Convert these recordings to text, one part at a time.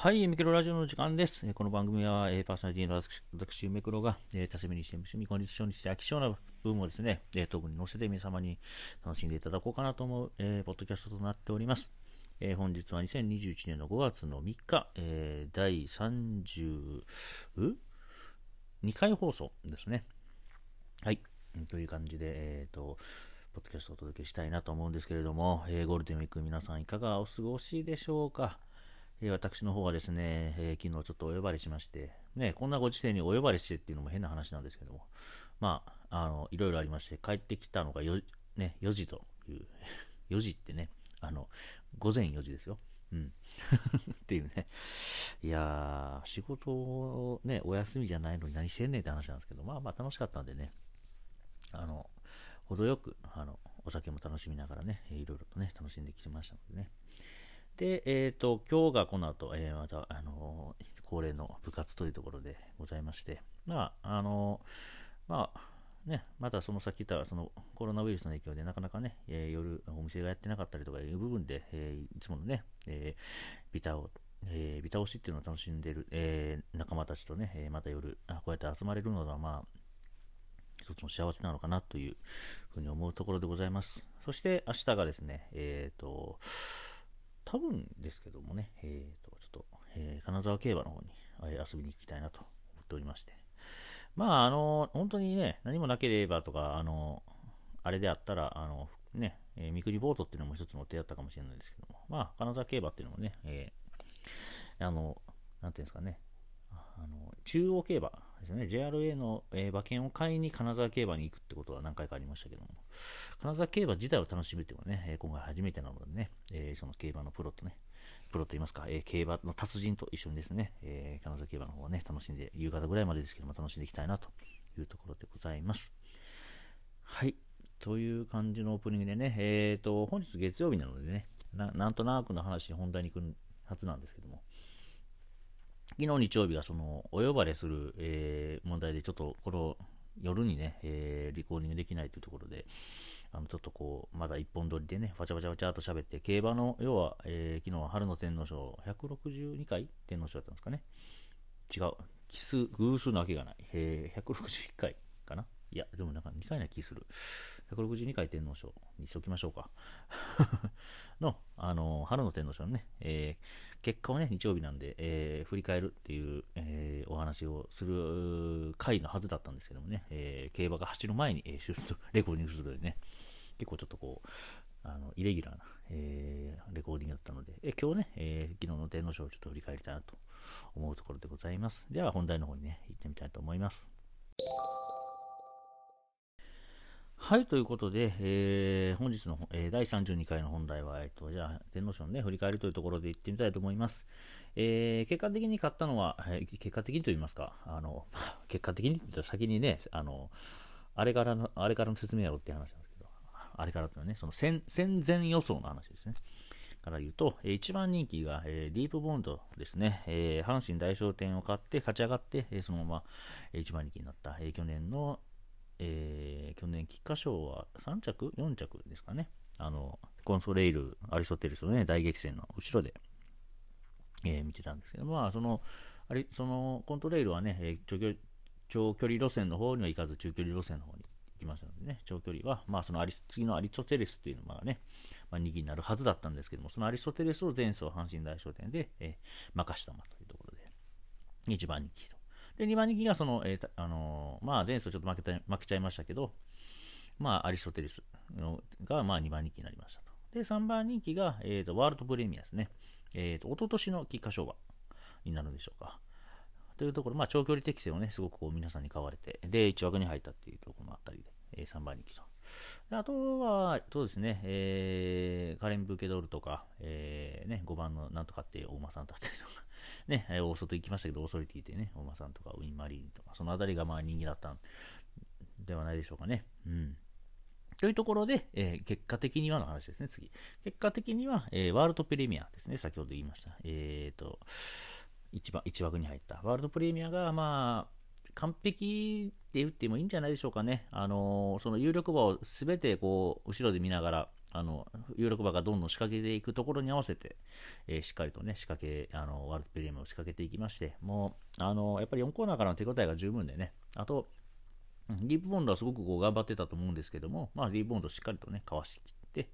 はい、夢黒ラジオの時間です。この番組はパーソナリティの私、夢黒が多趣味にして無趣味、混日常にして飽き性な部分をですね、トークに載せて皆様に楽しんでいただこうかなと思うポッドキャストとなっております。本日は2021年の5月の3日、第32回放送ですね。はい、という感じで、ポッドキャストをお届けしたいなと思うんですけれども、ゴールデンウィーク皆さんいかがお過ごしでしょうか。私の方はですね、昨日ちょっとお呼ばれしまして、ね、こんなご時世にお呼ばれしてっていうのも変な話なんですけども、まあ、いろいろありまして、帰ってきたのが4時という、4時ってね、午前4時ですよ。うん。っていうね。いやー、仕事をね、お休みじゃないのに何してんねんって話なんですけど、まあまあ楽しかったんでね、程よく、お酒も楽しみながらね、いろいろとね、楽しんできましたのでね。で、今日がこの後、また、恒例の部活というところでございまして、まあ、まあ、ね、またそのさっき言った、そのコロナウイルスの影響でなかなかね、夜お店がやってなかったりとかいう部分で、いつものね、ビタ押しっていうのを楽しんでいる、仲間たちとね、また夜、こうやって集まれるのが、まあ、一つの幸せなのかなというふうに思うところでございます。そして、明日がですね、多分ですけどもね、ちょっと、金沢競馬の方に遊びに行きたいなと思っておりまして、まあ、本当にね、何もなければとか、あれであったら、ね、みくりボートっていうのも一つの手だったかもしれないですけども、まあ、金沢競馬っていうのもね、なんていうんですかね、中央競馬ですね、JRA の、馬券を買いに金沢競馬に行くってことは何回かありましたけども、金沢競馬自体を楽しむっていうのはね、今回初めてなのでね、その競馬のプロとね、プロと言いますか、競馬の達人と一緒にですね、金沢競馬の方をね、楽しんで、夕方ぐらいまでですけども、楽しんでいきたいなというところでございます。はい、という感じのオープニングでね、本日月曜日なのでね、なんとなくの話、本題に行くはずなんですけども、昨日日曜日がそのお呼ばれする、問題でちょっとこの夜にね、リコーディングできないというところでちょっとこうまだ一本撮りでねわちゃわちゃわちゃっと喋って競馬の要は、昨日は春の天皇賞162回天皇賞だったんですかね違う偶数なわけがない、161回かないやでもなんか2回な気する162回天皇賞にしときましょうかの、春の天皇賞のね、結果をね日曜日なんで、振り返るっていう、お話をする回のはずだったんですけどもね、競馬が走る前に、レコーディングするとですね結構ちょっとこうイレギュラーな、レコーディングだったので、今日ね、昨日の天皇賞をちょっと振り返りたいなと思うところでございます。では本題の方にね行ってみたいと思います。はいということで、本日の、第32回の本題は、じゃあ天皇賞の、ね、振り返りというところでいってみたいと思います。結果的に勝ったのは、結果的にと言いますか結果的にと言ったら先にねあれからの説明やろうって話なんですけどあれからというのはねその戦前予想の話ですねから言うと、1番人気が、ディープボンドですね、阪神大賞典を買って勝ち上がって、そのまま1番人気になった、去年菊花賞は3着4着ですかねコンソレイルアリストテレスの、ね、大激戦の後ろで、見てたんですけど、まあ、そのコントレイルはね長距離路線の方には行かず中距離路線の方に行きましたのでね長距離は、まあ、その次のアリストテレスというのがね、まあ、2位になるはずだったんですけどもそのアリストテレスを前走阪神大賞典で、任したまというところで1番人気とで2番人気がその、まあ、前走ちょっと負けちゃいましたけど、まあ、アリストテレスが、まあ、2番人気になりましたとで3番人気が、ワールドプレミアですね、一昨年の菊花賞馬になるでしょうかというところ、まあ、長距離適性を、ね、すごくこう皆さんに買われてで1枠に入ったというところのあたりで、3番人気とであとはそうですね、カレン・ブーケドールとか、ね、5番のなんとかって大間さんだったりとかね、大外行きましたけどオーソリティでね大間さんとかウィンマリーンとかそのあたりがまあ人気だったんではないでしょうかね、うん、というところで、結果的にはの話ですね次結果的には、ワールドプレミアですね先ほど言いました、1枠に入ったワールドプレミアがまあ完璧で打ってもいいんじゃないでしょうかねその有力馬をすべてこう後ろで見ながら有力馬がどんどん仕掛けていくところに合わせて、しっかりとね仕掛けワールドプレミアムを仕掛けていきまして、もうやっぱり4コーナーからの手応えが十分でね、あとディープボンドはすごくこう頑張ってたと思うんですけども、まあ、ディープボンドをしっかりとねかわしきって、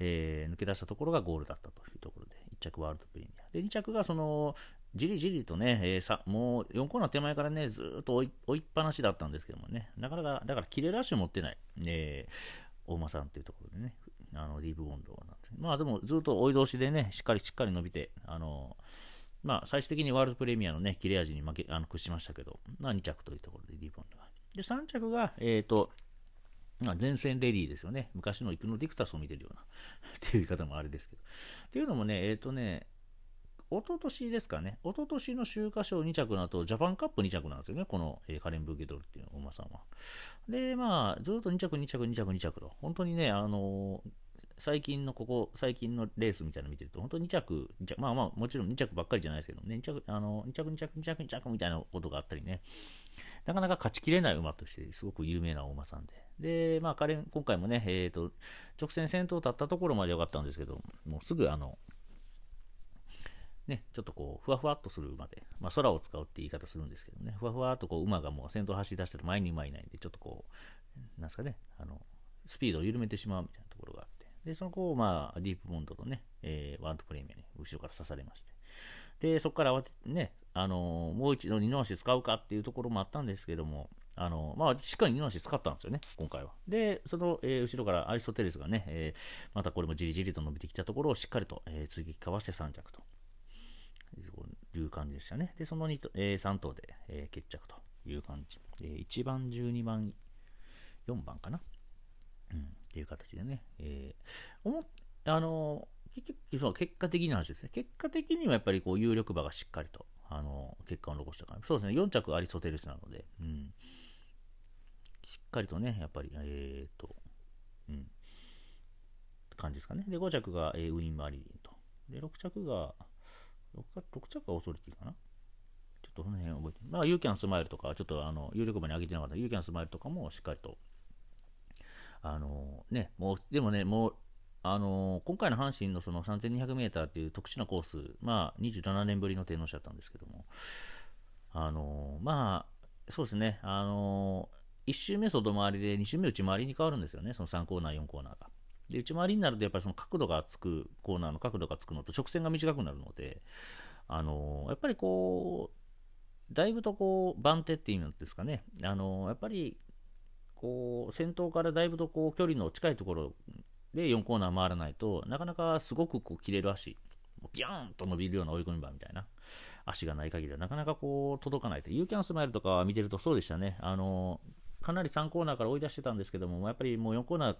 抜け出したところがゴールだったというところで、1着ワールドプレミアで、2着がそのじりじりとね、もう4コーナー手前からねずっと追いっぱなしだったんですけどもね、なかなかだからキレラッシュ持ってない、大間さんというところでね、ディープボンドなんて、まあでもずっと追い通しでねしっかり伸びて、まあ最終的にワールドプレミアのね切れ味に屈しましたけど、まあ、2着というところでディープボンドが、で3着が前線レディーですよね、昔のイクノディクタスを見てるようなっていう言い方もあれですけど、っていうのもね一昨年ですかね、一昨年の秋華賞2着の後、ジャパンカップ2着なんですよね、この、カレン・ブーケドルっていうお馬さんは。で、まあ、ずっと2着と、本当にね、最近のレースみたいなの見てると、本当に2着、まあまあ、もちろん2着ばっかりじゃないですけどね、2着みたいなことがあったりね、なかなか勝ちきれない馬として、すごく有名なお馬さんで。で、まあ、今回もね、直線先頭立ったところまで良かったんですけど、もうすぐちょっとこうふわふわっとする馬で、まあ、空を使うって言い方するんですけどね、ふわふわっとこう馬がもう先頭走り出したら前に馬いないんで、ちょっとこうなんですかね、スピードを緩めてしまうみたいなところがあって、でその後、まあ、ディープボンドとね、ワールドプレミアに後ろから刺されまして、でそこから慌ててね、もう一度二の足使うかっていうところもあったんですけども、まあ、しっかり二の足使ったんですよね、今回は。で、その、後ろからアリストテレスがね、またこれもじりじりと伸びてきたところをしっかりと、追撃かわして3着と。いう感じでしたね。で、その3頭で、決着という感じ。1番、12番、4番かな、っていう形でね。結果的な話ですね。結果的にはやっぱりこう有力馬がしっかりと、結果を残したから、そうですね、4着アリストテレスなので、しっかりとね、やっぱり、感じですかね。で、5着が、ウィン・マリリンと。で、6着はオーソリティかな、ちょっとその辺覚えて、まあ、ユーキャンスマイルとか、ちょっと有力馬に上げてなかったユーキャンスマイルとかもしっかりと、今回の阪神のその 3200m っていう特殊なコース、まあ、27年ぶりの天皇賞だったんですけども、まあ、そうですね、1周目外回りで、2周目内回りに変わるんですよね、その3コーナー、4コーナーが。で内回りになるとやっぱりその角度がつくコーナーの角度がつくのと直線が短くなるので、やっぱりこうだいぶとこう番手っていうんですかね、やっぱりこう先頭からだいぶとこう距離の近いところで4コーナー回らないとなかなかすごくこう切れる足ビューンと伸びるような追い込み場みたいな足がない限りはなかなかこう届かないと。ユーキャンスマイルとか見てるとそうでしたね、かなり3コーナーから追い出してたんですけども、やっぱりもう4コーナー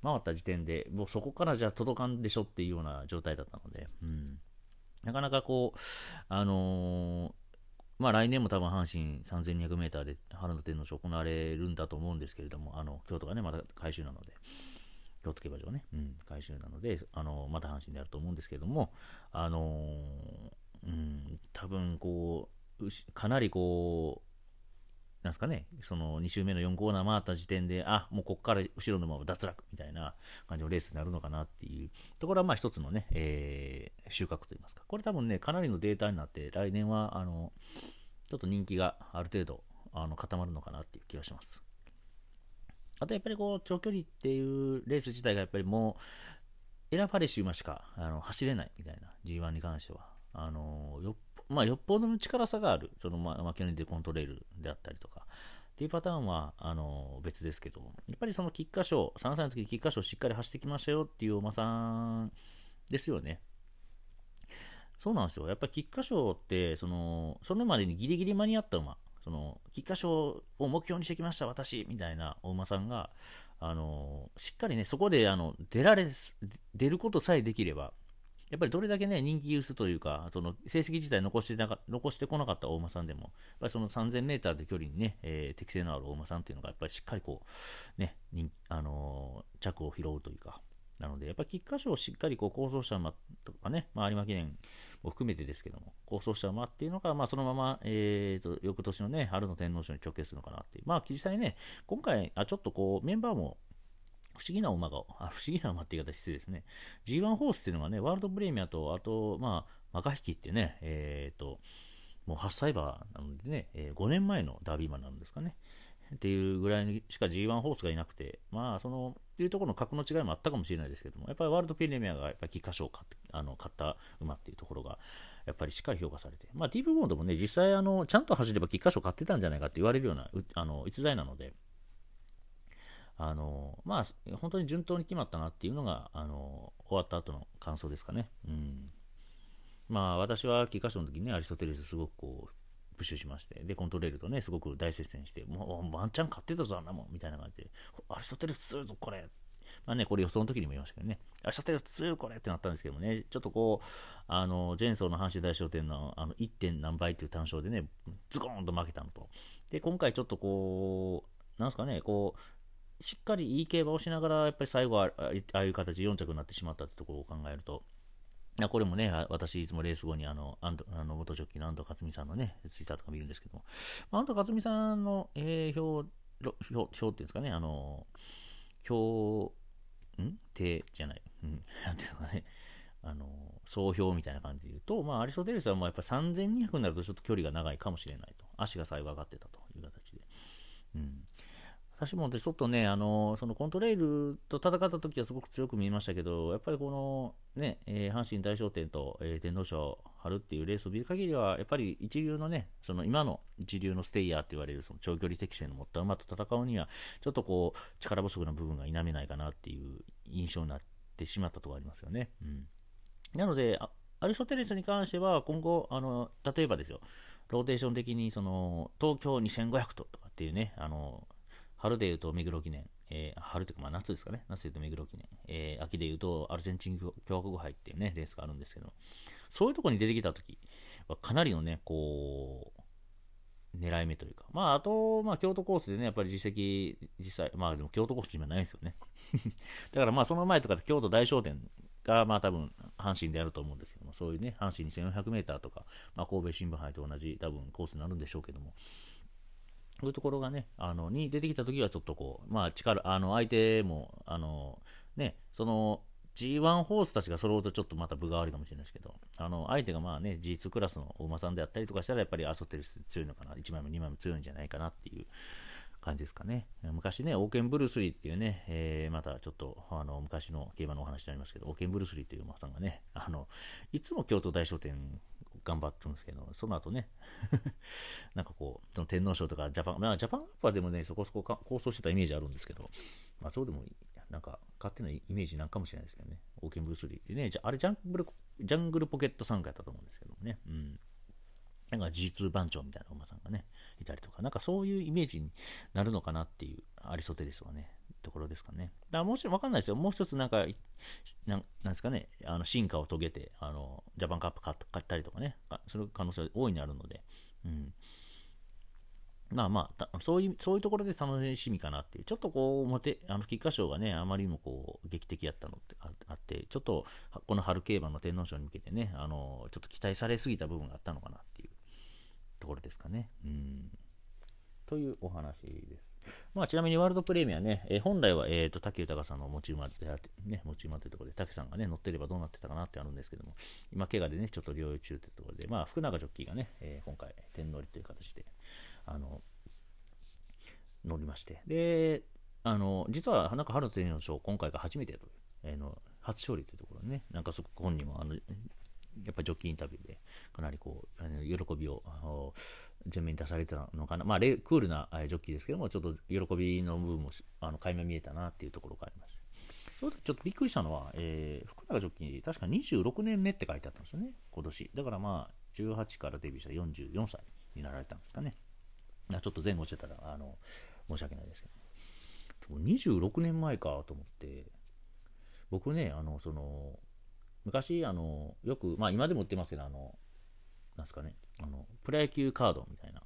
回った時点でもうそこからじゃ届かんでしょっていうような状態だったので、なかなかこうまあ来年も多分阪神 3200m で春の天皇賞行われるんだと思うんですけれども、京都がねまた改修なので、京都競馬場ね、改修なのでまた阪神であると思うんですけれども、多分こうかなりこうなんすかね、その2周目の4コーナー回った時点で、もうここから後ろのまま脱落みたいな感じのレースになるのかなっていうところは、まあ一つのね、収穫といいますか、これ多分ねかなりのデータになって来年はちょっと人気がある程度固まるのかなっていう気がします。あとやっぱりこう長距離っていうレース自体がやっぱりもう選ばれし馬しか走れないみたいな G1 に関してはよっぽどの力差がある、その負けのデコントレールであったりとかっていうパターンは別ですけど、やっぱりその菊花賞、3歳の時に菊花賞しっかり走ってきましたよっていうお馬さんですよね。そうなんですよ、やっぱり菊花賞ってそれまでにギリギリ間に合った馬、その菊花賞を目標にしてきました私みたいなお馬さんがしっかりねそこで出ることさえできれば、やっぱりどれだけね人気優勢というか、その成績自体残してこなかったお馬さんでも、やっぱりその 3000m で距離にね、適性のあるお馬さんっていうのがやっぱりしっかりこうね着を拾うというか、なのでやっぱり菊花賞をしっかりこう構想した馬とかね、有馬記念も含めてですけども、構想した馬っていうのが、そのまま翌年のね春の天皇賞に直結するのかなっていう、実際ね今回ちょっとこうメンバーも不思議な馬が、不思議な馬って言い方失礼ですね。G1 ホースっていうのがね、ワールドプレミアと、あと、まあ、マカヒキってね、もう8歳馬なのでね、5年前のダービー馬なんですかね。っていうぐらいしか G1 ホースがいなくて、まあ、その、っていうところの格の違いもあったかもしれないですけども、やっぱりワールドプレミアがやっぱり菊花賞を買った馬っていうところが、やっぱりしっかり評価されて、まあ、ディープボンドもね、実際ちゃんと走れば菊花賞買ってたんじゃないかって言われるような逸材なので、まあ、本当に順当に決まったなっていうのが、終わった後の感想ですかね。うん。まあ、私は菊花賞の時にね、アリストテレスすごくこう、プッシュしまして、で、コントレールとね、すごく大接戦して、もうワンチャン買ってたぞ、あんなもんみたいな感じで、アリストテレス強いぞ、これ。まあね、これ予想の時にも言いましたけどね、アリストテレス強いこれってなったんですけどもね、ちょっとこう、ジェンソーの阪神大賞典の1. 何倍っていう単勝でね、ズコーンと負けたのと。で、今回ちょっとこう、なんすかね、こう、しっかりいい競馬をしながら、やっぱり最後はああいう形で4着になってしまったってところを考えると、これもね、私いつもレース後に元ジョッキーの安藤克美さんのね、ツイッターとか見るんですけども、安藤克美さんの、表っていうんですかね、定じゃない、なんていうかね、総評みたいな感じで言うと、まあ、アリストテレスはもうやっぱり3200になるとちょっと距離が長いかもしれないと。足が最後上がってたという形で。うん。私もでちょっとね、そのコントレイルと戦った時はすごく強く見えましたけど、やっぱりこのね、阪神大賞典と、天皇賞春っていうレースを見る限りは、やっぱり一流のね、その今の一流のステイヤーって言われるその長距離適性の持った馬と戦うには、ちょっとこう、力不足な部分が否めないかなっていう印象になってしまったところありますよね。うん、なので、アリストテレスに関しては、今後、例えばですよ、ローテーション的にその東京2500とかっていうね、春でいうと目黒記念、春というかまあ夏ですかね、夏でいうと目黒記念、秋でいうとアルゼンチン共和国杯っていうね、レースがあるんですけど、そういうところに出てきたときはかなりのね、こう、狙い目というか、まあ、あと、まあ、京都コースでね、やっぱり実際、まあ、でも京都コース今ないですよね。だからまあ、その前とか、京都大賞典が、まあ、多分、阪神でやると思うんですけども、そういうね、阪神2400メーターとか、まあ、神戸新聞杯と同じ、多分、コースになるんでしょうけども、こういうところがね、に出てきたときはちょっとこう、まあ力、相手も、ね、その G1 ホースたちが揃うとちょっとまた分が悪いかもしれないですけど、相手がまあね、G2 クラスのお馬さんであったりとかしたら、やっぱりアソテルス強いのかな、1枚も2枚も強いんじゃないかなっていう感じですかね。昔ね、オーケン・ブルースリーっていうね、またちょっと、昔の競馬のお話になりますけど、オーケン・ブルースリーという馬さんがね、いつも京都大賞典、頑張ってるんですけど、その後ねなんかこうその天皇賞とかジャパンカップはでもねそこそこ構想してたイメージあるんですけど、まあそうでもなんか勝手なイメージなんかもしれないですけどね、オーケンブルースリーでね、あれジャングルポケット参加やったと思うんですけどもね、うん、なんか G2 番長みたいな馬さんがねいたりとか、なんかそういうイメージになるのかなっていうアリストテレスはねところですかね。だからもう分かんないですよ。もう一つなんですかね、進化を遂げてジャパンカップ買ったりとかね、その可能性は大いにあるので、うん、まあまあそういうところで楽しみかなっていう、ちょっとこう菊花賞がねあまりにもこう劇的やったのってあって、ちょっとこの春競馬の天皇賞に向けてねちょっと期待されすぎた部分があったのかなっていうところですかね。うん、というお話です。まあ、ちなみにワールドプレミアね、本来は、武豊さんの持ち馬というところで、武さんがね、乗ってればどうなってたかなってあるんですけども、今、怪我でね、ちょっと療養中というところで、まあ、福永ジョッキーがね、今回、天乗りという形で、乗りまして、で、実は、なんか春の天皇賞、今回が初めてという、初勝利というところでね、なんかすごく本人も、やっぱりジョッキーインタビューでかなりこう喜びを前面に出されてたのかな、まあ、クールなジョッキーですけども、ちょっと喜びの部分も垣間見えたなっていうところがありました。それでちょっとびっくりしたのは、福永ジョッキー確か26年目って書いてあったんですよね、今年だから。まあ18からデビューした44歳になられたんですかね。ちょっと前後してたら申し訳ないですけど、26年前かと思って、僕ね昔よく、まあ、今でも売ってますけど、なんすかね、プロ野球カードみたいな、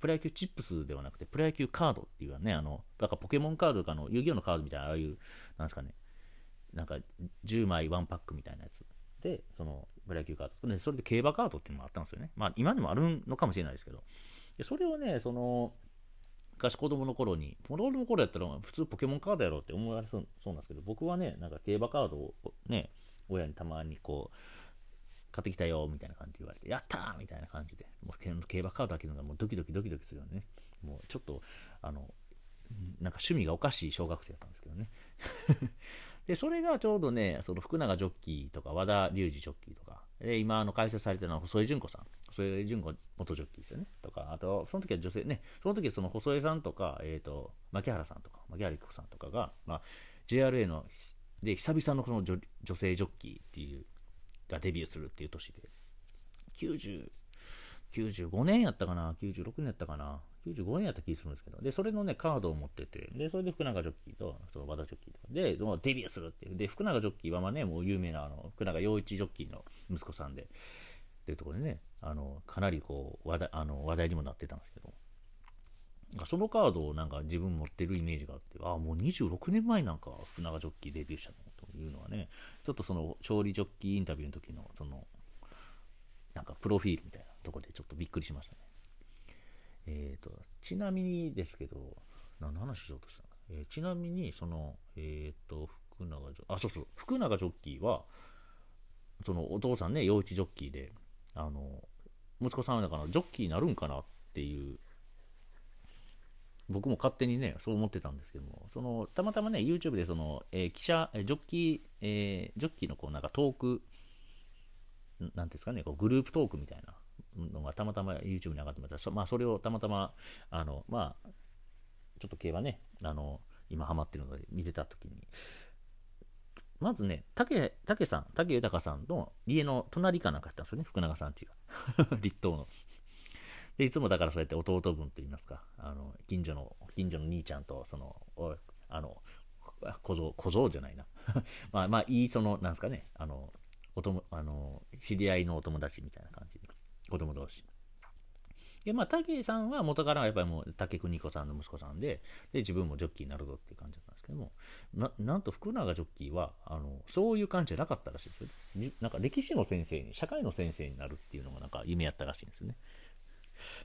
プロ野球チップスではなくてプロ野球カードっていうね、だからポケモンカードとかの遊戯王のカードみたいな、ああいうなんすかね、なんか10枚1パックみたいなやつで、そのプロ野球カードで、それで競馬カードっていうのもあったんですよね。まあ今でもあるのかもしれないですけど、でそれをね、昔子供の頃に、子供の頃やったら普通ポケモンカードやろうって思われそうなんですけど、僕はね、なんか競馬カードをね、親にたまにこう、買ってきたよみたいな感じで言われて、やったーみたいな感じで、もう競馬カード開けるのがもうドキドキドキドキするよね。もうちょっと、なんか趣味がおかしい小学生だったんですけどね。で、それがちょうどね、その福永ジョッキーとか和田龍二ジョッキーとか、で今解説されてるのは細江純子さん、細江純子元ジョッキーですよね、とか、あと、その時は女性ね、その時はその細江さんとか、牧原さんとか、牧原育子さんとかが、まあ、JRA ので久々のこの女性ジョッキーっていう、がデビューするっていう年で、95年やったかな、96年やったかな、95年やった気がするんですけど、でそれのねカードを持ってて、でそれで福永ジョッキーとその和田ジョッキーとかでデビューするっていう、で福永ジョッキーはまあね、もう有名な福永陽一ジョッキーの息子さんでっていうところでね、かなりこう話題にもなってたんですけど、そのカードをなんか自分持ってるイメージがあって、ああもう26年前なんか福永ジョッキーデビューしたのというのはね、ちょっとその勝利ジョッキーインタビューの時のそのなんかプロフィールみたいなところでちょっとびっくりしましたね。ちなみにですけど、何の話しようとしたの、ちなみにその福永ジョッキー、あ、そうそう、福永ジョッキーはそのお父さんね、陽一ジョッキーで、息子さんはだからジョッキーになるんかなっていう。僕も勝手にねそう思ってたんですけども、そのたまたまね YouTube でその、ジョッキーのこうなんかトークなんですかね、こうグループトークみたいなのがたまたま YouTube に上がってました。まあそれをたまたままあちょっと競馬ね今ハマってるので見てた時に、まずね武豊さんの家の隣かなんかしたんですよね、福永さん家が立東の。でいつもだからそうやって弟分といいますか、近所の兄ちゃんとその小僧じゃないなまあいい、そのなんですかね、知り合いのお友達みたいな感じで子供同士で、まあ武さんは元からはやっぱりもう武邦子さんの息子さんで、自分もジョッキーになるぞっていう感じだったんですけども、 なんと福永ジョッキーはそういう感じじゃなかったらしいですよ。なんか歴史の先生に、社会の先生になるっていうのがなんか夢やったらしいんですよね。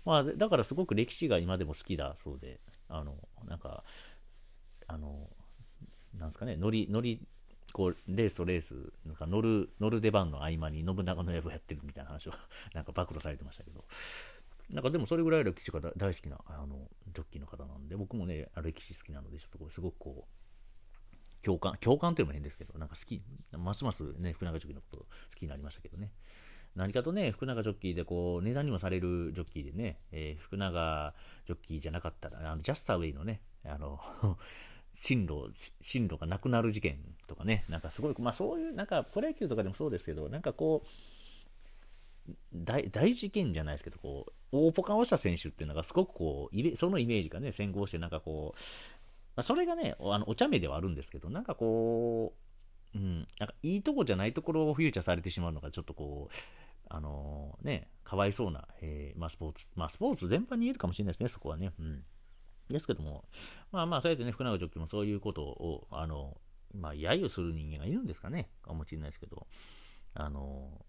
まあ、だからすごく歴史が今でも好きだそうで、なんかなんですかね、乗りこうレースとレースなんか乗る出番の合間に信長の野望やってるみたいな話をなんか暴露されてましたけど、なんかでもそれぐらい歴史が大好きなジョッキーの方なんで、僕もね歴史好きなので、ちょっとこれすごくこう共感というのも変ですけど、なんか好き、ますますね福永ジョッキーのこと好きになりましたけどね。何かとね、福永ジョッキーでこう値段にもされるジョッキーでね、福永ジョッキーじゃなかったらジャスタウェイのね進路がなくなる事件とかね、なんかすごい、まあそういうなんかプロ野球とかでもそうですけど、なんかこう 大事件じゃないですけど、こう大ポカをした選手っていうのがすごくこうそのイメージがね先行して、なんかこう、まあ、それがねお茶目ではあるんですけど、なんかこうなんかいいとこじゃないところをフィーチャーされてしまうのがちょっとこうかわいそうな、スポーツ全般に言えるかもしれないですね、そこはね。ですけども、まあそうやってね福永ジョッキーもそういうことを揶揄する人間がいるんですかね、かもしれないですけど、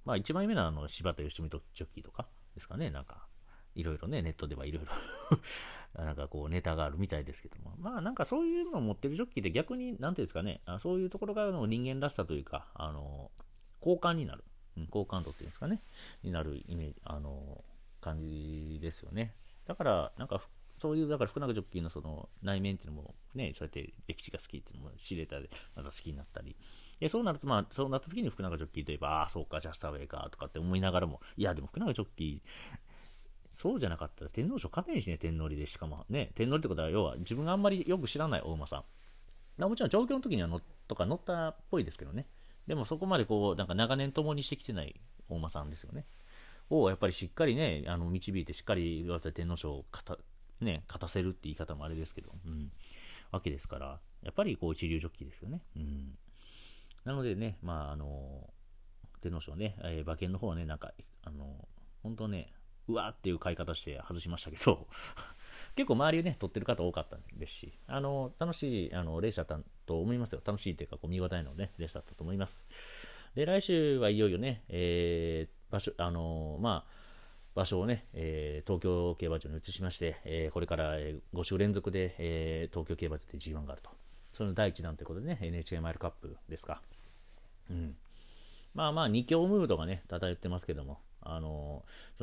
まあ一番有名な柴田義美ジョッキーとかですかね、なんかいろいろねネットではいろいろなんかこうネタがあるみたいですけども、まあなんかそういうのを持ってるジョッキーで逆になんていうんですかね、そういうところからの人間らしさというか好感になる。好感度っていうんですかね、になるイメージ感じですよね。だからなんかそういうだから福永ジョッキーのその内面っていうのもね、そうやって歴史が好きっていうのも知れたでまた好きになったり、そうなった時に福永ジョッキーといえば、ああそうかジャスタウェイかとかって思いながらも、いやでも福永ジョッキーそうじゃなかったら天皇賞勝てないしね、天皇利で、しかもね天皇利ってことは要は自分があんまりよく知らないお馬さん、もちろん調教の時には乗ったっぽいですけどね。でもそこまでこうなんか長年共にしてきてない大馬さんですよね。をやっぱりしっかりね導いてしっかり天皇賞を勝たせるって言い方もあれですけど、わけですからやっぱりこう一流ジョッキーですよね。なのでね、まあ天皇賞ね、馬券の方はねなんか本当ねうわーっていう買い方して外しましたけど。結構周りね、撮ってる方多かったですし、楽しいレースだったと思いますよ。楽しいというか、見応えのね、レースだったと思います。で、来週はいよいよね、場所をね、東京競馬場に移しまして、これから5週連続で、東京競馬場で G1 があると。その第1弾ということでね、NHK マイルカップですか。うん。まあまあ、2強ムードがね、漂ってますけども、そ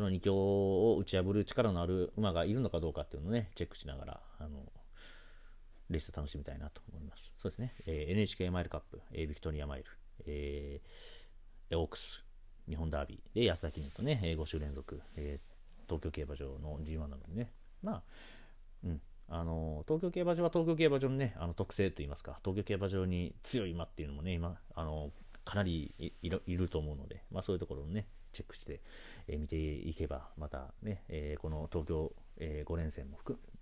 の2強を打ち破る力のある馬がいるのかどうかっていうのをね、チェックしながら、レースを楽しみたいなと思います。そうですね、NHK マイルカップ、ビクトリアマイル、オークス、日本ダービーで安田記念とね、5週連続、東京競馬場の G1 なのでね、まあ、うん、東京競馬場は東京競馬場のね、特性といいますか、東京競馬場に強い馬っていうのもね、今、かなり いると思うので、まあ、そういうところをね、チェックして、見ていけば、またね、この東京、5連戦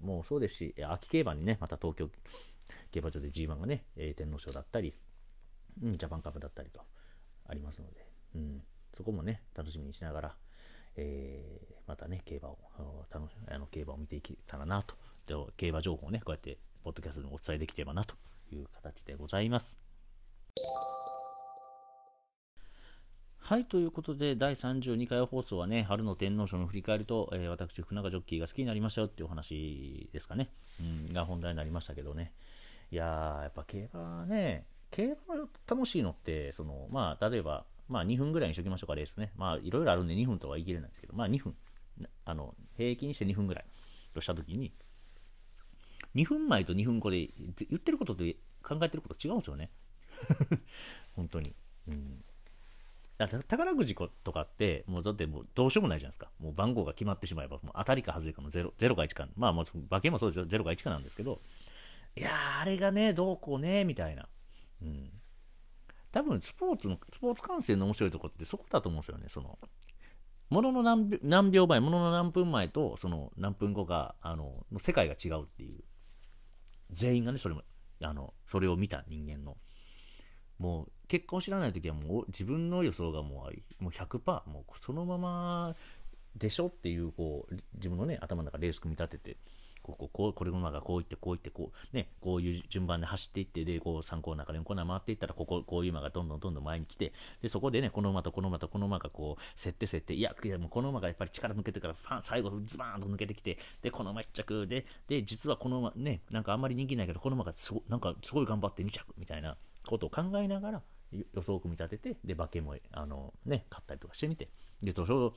もそうですし、秋競馬にね、また東京競馬場で G1 がね、天皇賞だったり、うん、ジャパンカップだったりとありますので、うん、そこもね、楽しみにしながら、またね、競馬を見ていけたらなと、競馬情報をね、こうやって、ポッドキャストでもお伝えできればなという形でございます。はい、ということで、第32回放送はね、春の天皇賞の振り返りと、私、福永ジョッキーが好きになりましたよっていうお話ですかね、うん、が本題になりましたけどね。いやー、やっぱ競馬ね、競馬が楽しいのって、まあ、例えば、まあ、2分ぐらいにしときましょうか、レースね。まあ、いろいろあるんで2分とは言い切れないんですけど、まあ、2分、平均して2分ぐらいとしたときに、2分前と2分後で言ってることと考えてること違うんですよね。本当に。うんだ宝くじとかって、もうだってもうどうしようもないじゃないですか。もう番号が決まってしまえば、もう当たりか外れかも0か1か。まあもう馬券もそうですよ、0か1かなんですけど、いやー、あれがね、どうこうね、みたいな。うん。多分スポーツ観戦の面白いところってそこだと思うんですよね。ものの何秒前、ものの何分前と、何分後が、世界が違うっていう。全員がね、それを見た人間の。もう、結果を知らないときはもう自分の予想がもう 100% もうそのままでしょっていう、こう自分のね頭の中レース組み立ててこれ馬がこういってこういってこうねこういう順番で走っていってでこう3コーナーから4コーナー回っていったらこういう馬がどんどん前に来てでそこでねこの馬とこの馬とこの馬がこう競っていやもうこの馬がやっぱり力抜けてから最後ズバーンと抜けてきてでこの馬1着で実はこの馬ねなんかあんまり人気ないけどこの馬がなんかすごい頑張って2着みたいなことを考えながら予想を組み立てて、で、馬券も、買ったりとかしてみて、で、ちょうど、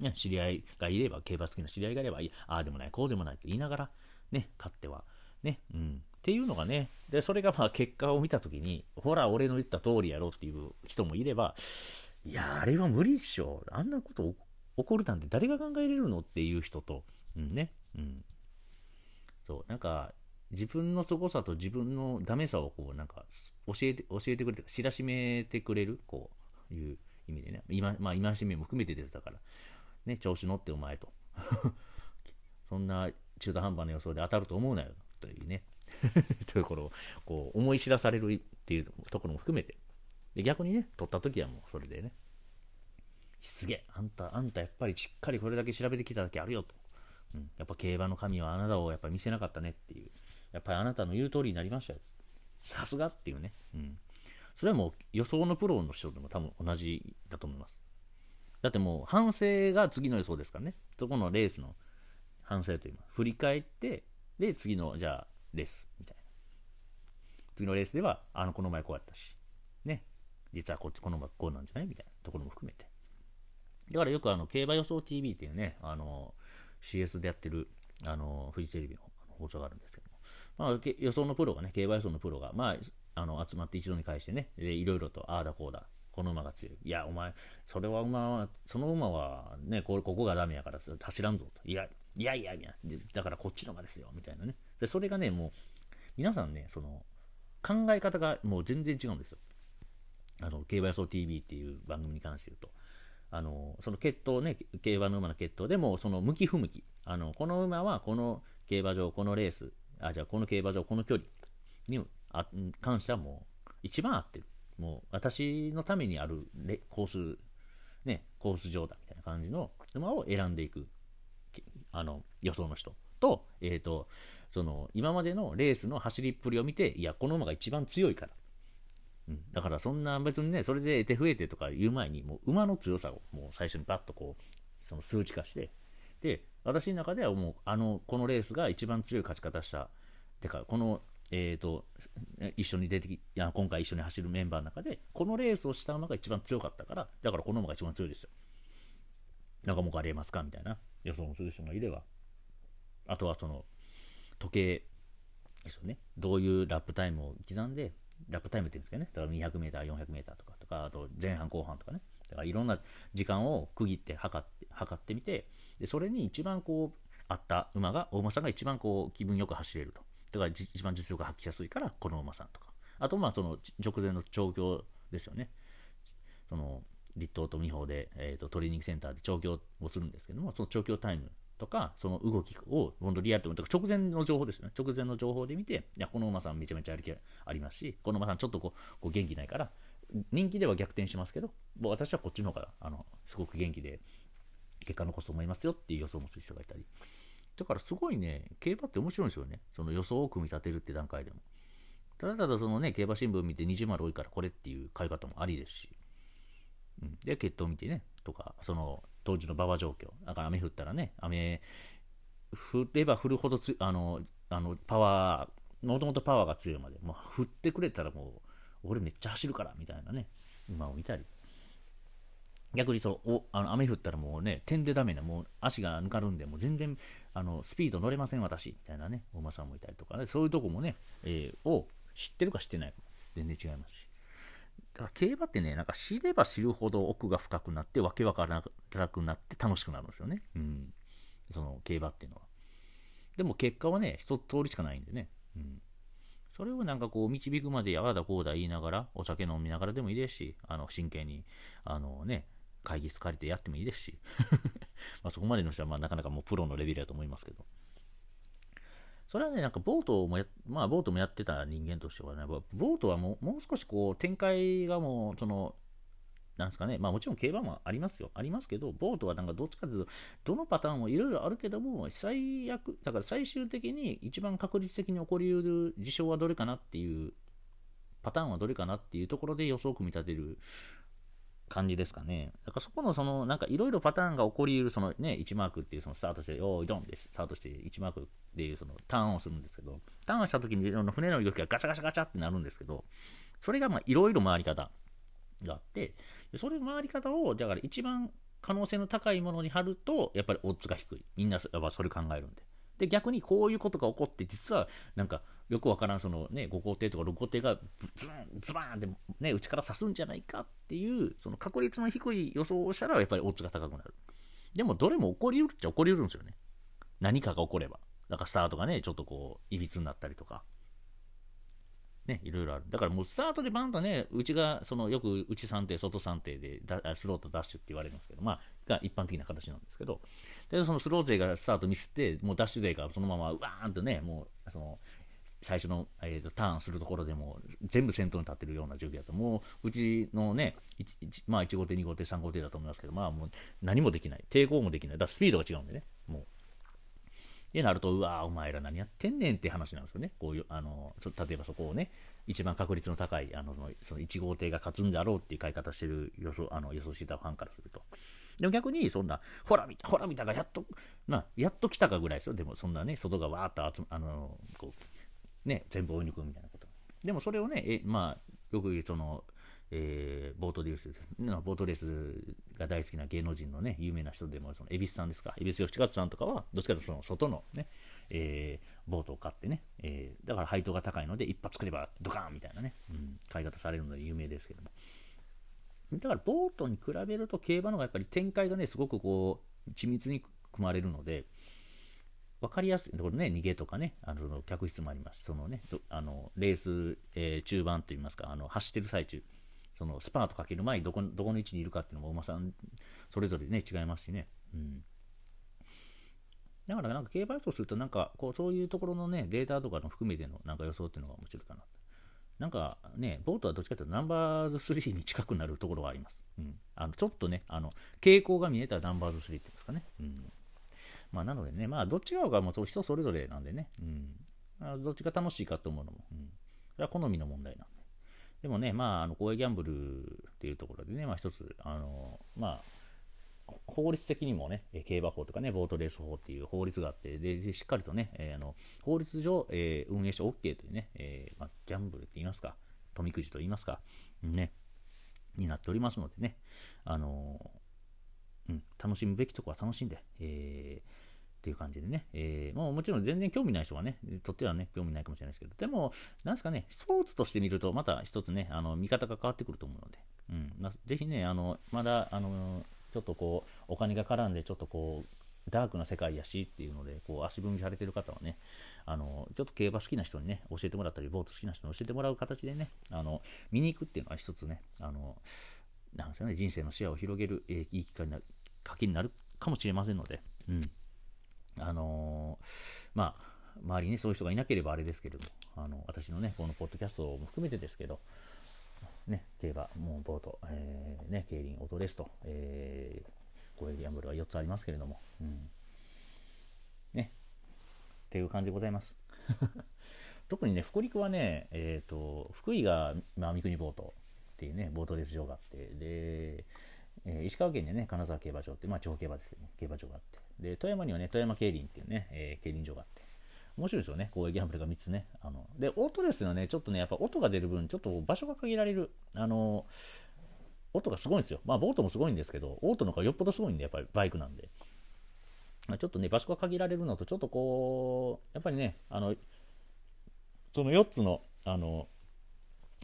ね、知り合いがいれば、競馬好きな知り合いがいれば、ああでもない、こうでもないと言いながら、ね、買っては、ね、うん、っていうのがね、で、それがまあ結果を見たときに、ほら、俺の言った通りやろっていう人もいれば、いや、あれは無理っしょ、あんなこと起こるなんて誰が考えれるのっていう人と、うんね、うん。そう、なんか、自分の凄さと自分のダメさをこうなんか教えてくれる知らしめてくれるこういう意味でね戒めも含めてですだからね調子乗ってお前とそんな中途半端な予想で当たると思うなよというねというところをこう思い知らされるっていうところも含めてで逆にね取った時はもうそれでねすげえあんたやっぱりしっかりこれだけ調べてきただけあるよと、うん、やっぱ競馬の神はあなたをやっぱ見せなかったねっていうやっぱりあなたの言う通りになりましたよ。さすがっていうね。うん。それはもう予想のプロの人でも多分同じだと思います。だってもう反省が次の予想ですからね。そこのレースの反省というのは振り返って、で、次の、じゃあ、レースみたいな。次のレースでは、この前こうやったし、ね。実はこの前こうなんじゃないみたいなところも含めて。だからよく競馬予想 TV っていうね、CS でやってる、フジテレビの放送があるんですけど。まあ、予想のプロがね、競馬予想のプロが、まあ、集まって一度に返してね、いろいろと、ああだこうだ、この馬が強い。いや、お前、その馬は、ね、ここがダメやから、走らんぞと。いや、だからこっちの馬ですよ、みたいなね。で、それがね、もう、皆さんね、考え方がもう全然違うんですよ。競馬予想 TV っていう番組に関して言うと。その決闘ね、競馬の馬の決闘でも、その向き不向き。この馬は、この競馬場、このレース、じゃあこの競馬場この距離に関してはもう一番合ってるもう私のためにあるコース上だみたいな感じの馬を選んでいく予想の人と、今までのレースの走りっぷりを見ていやこの馬が一番強いから、うん、だからそんな別にねそれで得て増えてとか言う前にもう馬の強さをもう最初にバッとこうその数値化して、で私の中ではもうこのレースが一番強い勝ち方したてか、この一緒に出てき、いや今回一緒に走るメンバーの中でこのレースをした馬が一番強かったから、だからこの馬が一番強いですよ、なんかもうありえますかみたいな予想をする人がいれば、あとはその時計ですよね、どういうラップタイムを刻んで、ラップタイムって言うんですけどね、だから 200m、400m とか、あと前半後半とかね、だからいろんな時間を区切って測ってみて、でそれに一番こう合った馬が、大馬さんが一番こう気分よく走れると。だから一番実力が発揮しやすいからこの馬さんとか、あとまあその直前の調教ですよね、その立東と美保で、トレーニングセンターで調教をするんですけども、その調教タイムとかその動きを本当リアルとか直前の情報ですよね、直前の情報で見て、いやこの馬さんめちゃめちゃ歩きありますし、この馬さんちょっとこう元気ないから人気では逆転しますけど、もう私はこっちの方がすごく元気で結果残すと思いますよっていう予想を持つ人がいたり。だからすごいね、競馬って面白いんですよね、その予想を組み立てるって段階でも。ただただそのね、競馬新聞見て20丸多いからこれっていう買い方もありですし、うん、で決闘見てねとか、その当時の馬場状況、だから雨降ったらね、雨降れば降るほどパワー、もともとパワーが強いまで、もう降ってくれたらもう俺めっちゃ走るからみたいなね馬を見たり、逆にそう雨降ったらもうね点でダメな、もう足が抜かるんでもう全然スピード乗れません私みたいなね大間さんもいたりとか、ね、そういうとこもね、を知ってるか知ってないかも全然違いますし、だから競馬ってね、なんか知れば知るほど奥が深くなってわけわからなくなって楽しくなるんですよね、うん、その競馬っていうのは。でも結果はね一通りしかないんでね、うん、それをなんかこう導くまでやだこうだ言いながら、お酒飲みながらでもいいですし、真剣にね会議室借りてやってもいいですしまあそこまでの人はまあなかなかもうプロのレベルだと思いますけど、それはねなんかボートもやってた人間としてはね、ボートはもう少しこう展開がもうそのなんですかね、まあもちろん競馬もありますけど、ボートはなんかどっちかというとどのパターンもいろいろあるけども、最悪だから最終的に一番確率的に起こりうる事象はどれかなっていうパターンはどれかなっていうところで予想を組み立てる感じですかね。だからそこのそのなんかいろいろパターンが起こりうるそのね1マークっていうそのスタートしてよーいどんでスタートして1マークっていうそのターンをするんですけど、ターンした時に船の動きがガチャガチャガチャってなるんですけど、それがまあいろいろ回り方があって、それ回り方をだから一番可能性の高いものに貼るとやっぱりオッズが低い、みんなそれ考えるんで、で逆にこういうことが起こって実はなんかよくわからんそのね5工程とか6工程がズバーンってね内から刺すんじゃないかっていうその確率の低い予想をしたらやっぱりオッズが高くなる。でもどれも起こりうるっちゃ起こりうるんですよね、何かが起これば。だからスタートがねちょっとこういびつになったりとかね、いろいろある。だからもうスタートでバンとね内がそのよく内3手外3手でスローとダッシュって言われますけど、まあが一般的な形なんですけど、でそのスロー勢がスタートミスってもうダッシュ勢がそのままうわーんとねもうその最初の、ターンするところでも全部先頭に立ってるような状況だと、もううちのね 1号艇2号艇3号艇だと思いますけど、まあもう何もできない、抵抗もできない、だからスピードが違うんでね、もうでなるとうわーお前ら何やってんねんって話なんですよね。こういう例えばそこをね一番確率の高いその1号艇が勝つんだろうっていう買い方してる予想してたファンからすると、でも逆にそんなほら見たがやっと来たかぐらいですよ。でもそんなね外がわーっとこうね、全部追い抜くみたいなこと。でもそれをね、まあ、よく言うその、ボートレース、が大好きな芸能人のね、有名な人でも、恵比寿さんですか、恵比寿吉勝さんとかは、どっちかというとその外のね、ボートを買ってね、だから配当が高いので、一発くればドカーンみたいなね、うん、買い方されるので有名ですけども。だから、ボートに比べると、競馬の方がやっぱり展開がね、すごくこう、緻密に組まれるので、分かりやすいところね、逃げとかね、その客室もあります。そのね、レース、中盤といいますか、走ってる最中、そのスパートかける前にどこの位置にいるかっていうのも、馬さん、それぞれね、違いますしね。うん、だから、なんか競馬予想すると、なんかこう、そういうところのね、データとかの含めてのなんか予想っていうのが面白いかな。なんかね、ボートはどっちかというと、ナンバーズ3に近くなるところはあります。うん、ちょっとね、傾向が見えたらナンバーズ3っていうんですかね。うんまあ、なのでね、まあ、どっち側がもう人それぞれなんでね、うん、どっちが楽しいかと思うのも、うん、それは好みの問題なんで。でもね、まあ、公営ギャンブルっていうところでね、まあ、一つ、まあ、法律的にもね、競馬法とかね、ボートレース法っていう法律があって、でしっかりとね、法律上、運営者 OK というね、ギャンブルって言いますか、富くじと言いますか、ね、になっておりますのでね、楽しむべきとこは楽しんで、っていう感じでね、もちろん全然興味ない人はね、とってはね、興味ないかもしれないですけど、でも、なんですかね、スポーツとして見ると、また一つね、見方が変わってくると思うので、ぜひね、まだ、ちょっとこう、お金が絡んで、ちょっとこう、ダークな世界やしっていうので、こう、足踏みされてる方はね、ちょっと競馬好きな人にね、教えてもらったり、ボート好きな人に教えてもらう形でね、見に行くっていうのは一つね、なんですよね、人生の視野を広げる、いい機会になる、鍵になるかもしれませんので、まあ周りに、ね、そういう人がいなければあれですけれども、私のねこのポッドキャストも含めてですけど、ね、競馬、もうボート、ね、競輪、オートレースと、公営ギャンブルは4つありますけれども、ねっていう感じでございます。特にね福陸はね、福井が三国ボートっていうねボートレース場があってで。石川県にね、金沢競馬場って、まあ、地方競馬ですけど、ね、競馬場があって、で、富山にはね、富山競輪っていうね、競輪場があって、面白いですよね、公営ギャンブルが3つね。で、オートレースのね、ちょっとね、やっぱ音が出る分、ちょっと場所が限られる、音がすごいんですよ。まあ、ボートもすごいんですけど、オートの方がよっぽどすごいんで、やっぱりバイクなんで。ちょっとね、場所が限られるのと、ちょっとこう、やっぱりね、その4つの、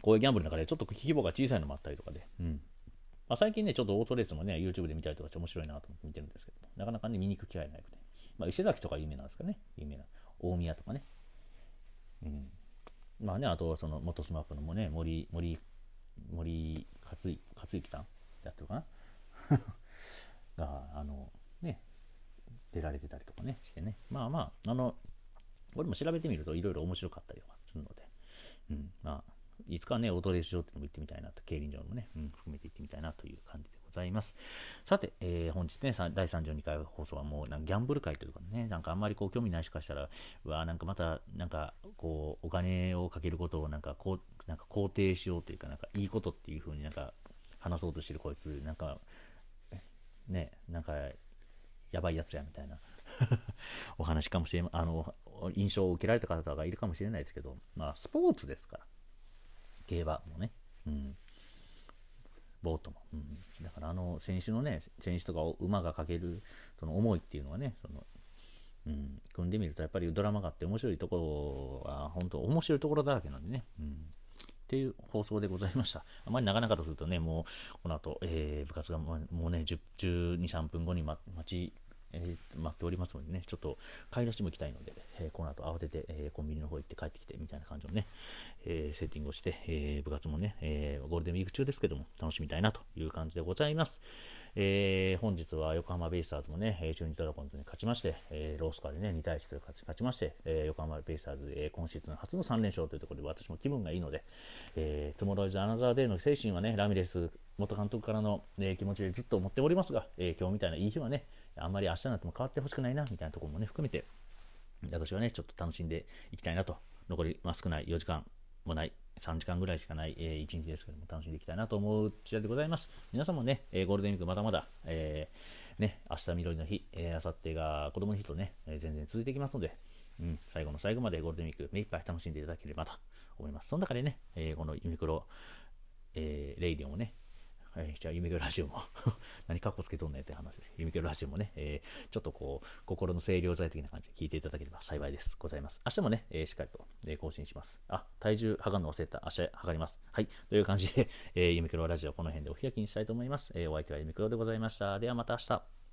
公営ギャンブルの中で、ちょっと規模が小さいのもあったりとかで、まあ、最近ね、ちょっとオートレースもね、YouTube で見たりとかして面白いなと思って見てるんですけど、なかなかね、見に行く機会ないくて。まあ、伊勢崎とか有名なんですかね。有名な。大宮とかね。まあね、あと、その、元スマップのもね、森勝之さんやってるかなが、ね、出られてたりとかね、してね。まあ、俺も調べてみるといろいろ面白かったりとかするので、まあ、いつかね、オートレース場っていうのも行ってみたいなと、競輪場もね、含めて行ってみたいなという感じでございます。さて、本日ね、第32回放送はもう、ギャンブル会というかね、なんかあんまりこう、興味ないしかしたら、なんかまた、なんかこう、お金をかけることをなんか肯定しようというか、なんかいいことっていうふうになんか話そうとしてるこいつ、なんか、ね、なんか、やばいやつやみたいなお話かもしれま、印象を受けられた方がいるかもしれないですけど、まあ、スポーツですから。競馬もね、ボートも、だから選手とか馬がかけるその思いっていうのはね、組んでみるとやっぱりドラマがあって面白いところは本当面白いところだらけなんでね、っていう放送でございました。あまり長々とするとね、もうこの後、部活がもうね12、3分後に待っておりますのでね、ちょっと買い出しも行きたいので、この後慌てて、コンビニの方行って帰ってきてみたいな感じのね、セッティングをして、部活もね、ゴールデンウィーク中ですけども楽しみたいなという感じでございます。本日は横浜ベイスターズもね中日ドラゴンズに勝ちまして、ロースコアでね2対1と勝ちまして、横浜ベイスターズ、今シーズン初の3連勝というところで私も気分がいいので、トゥモローズアナザーデイの精神はねラミレス元監督からの、気持ちでずっと思っておりますが、今日みたいないい日はねあんまり明日になっても変わってほしくないなみたいなところもね含めて私はねちょっと楽しんでいきたいなと残り、少ない4時間もない3時間ぐらいしかない、1日ですけども楽しんでいきたいなと思う次第でございます。皆さんもね、ゴールデンウィークまだまだ、ね、明日みどりの日、明後日が子供の日とね、全然続いていきますので、最後の最後までゴールデンウィーク目いっぱい楽しんでいただければと思います。その中でね、このユニクロ、レイディオンをねじゃあユミクロラジオも何かっこつけとんねんって話です。ユミクロラジオもね、ちょっとこう心の清涼剤的な感じで聞いていただければ幸いですございます。明日もね、しっかりと、更新します。体重測るの忘れた。明日測ります。はいという感じでユミクロラジオこの辺でお開きにしたいと思います。お相手はユミクロでございました。ではまた明日。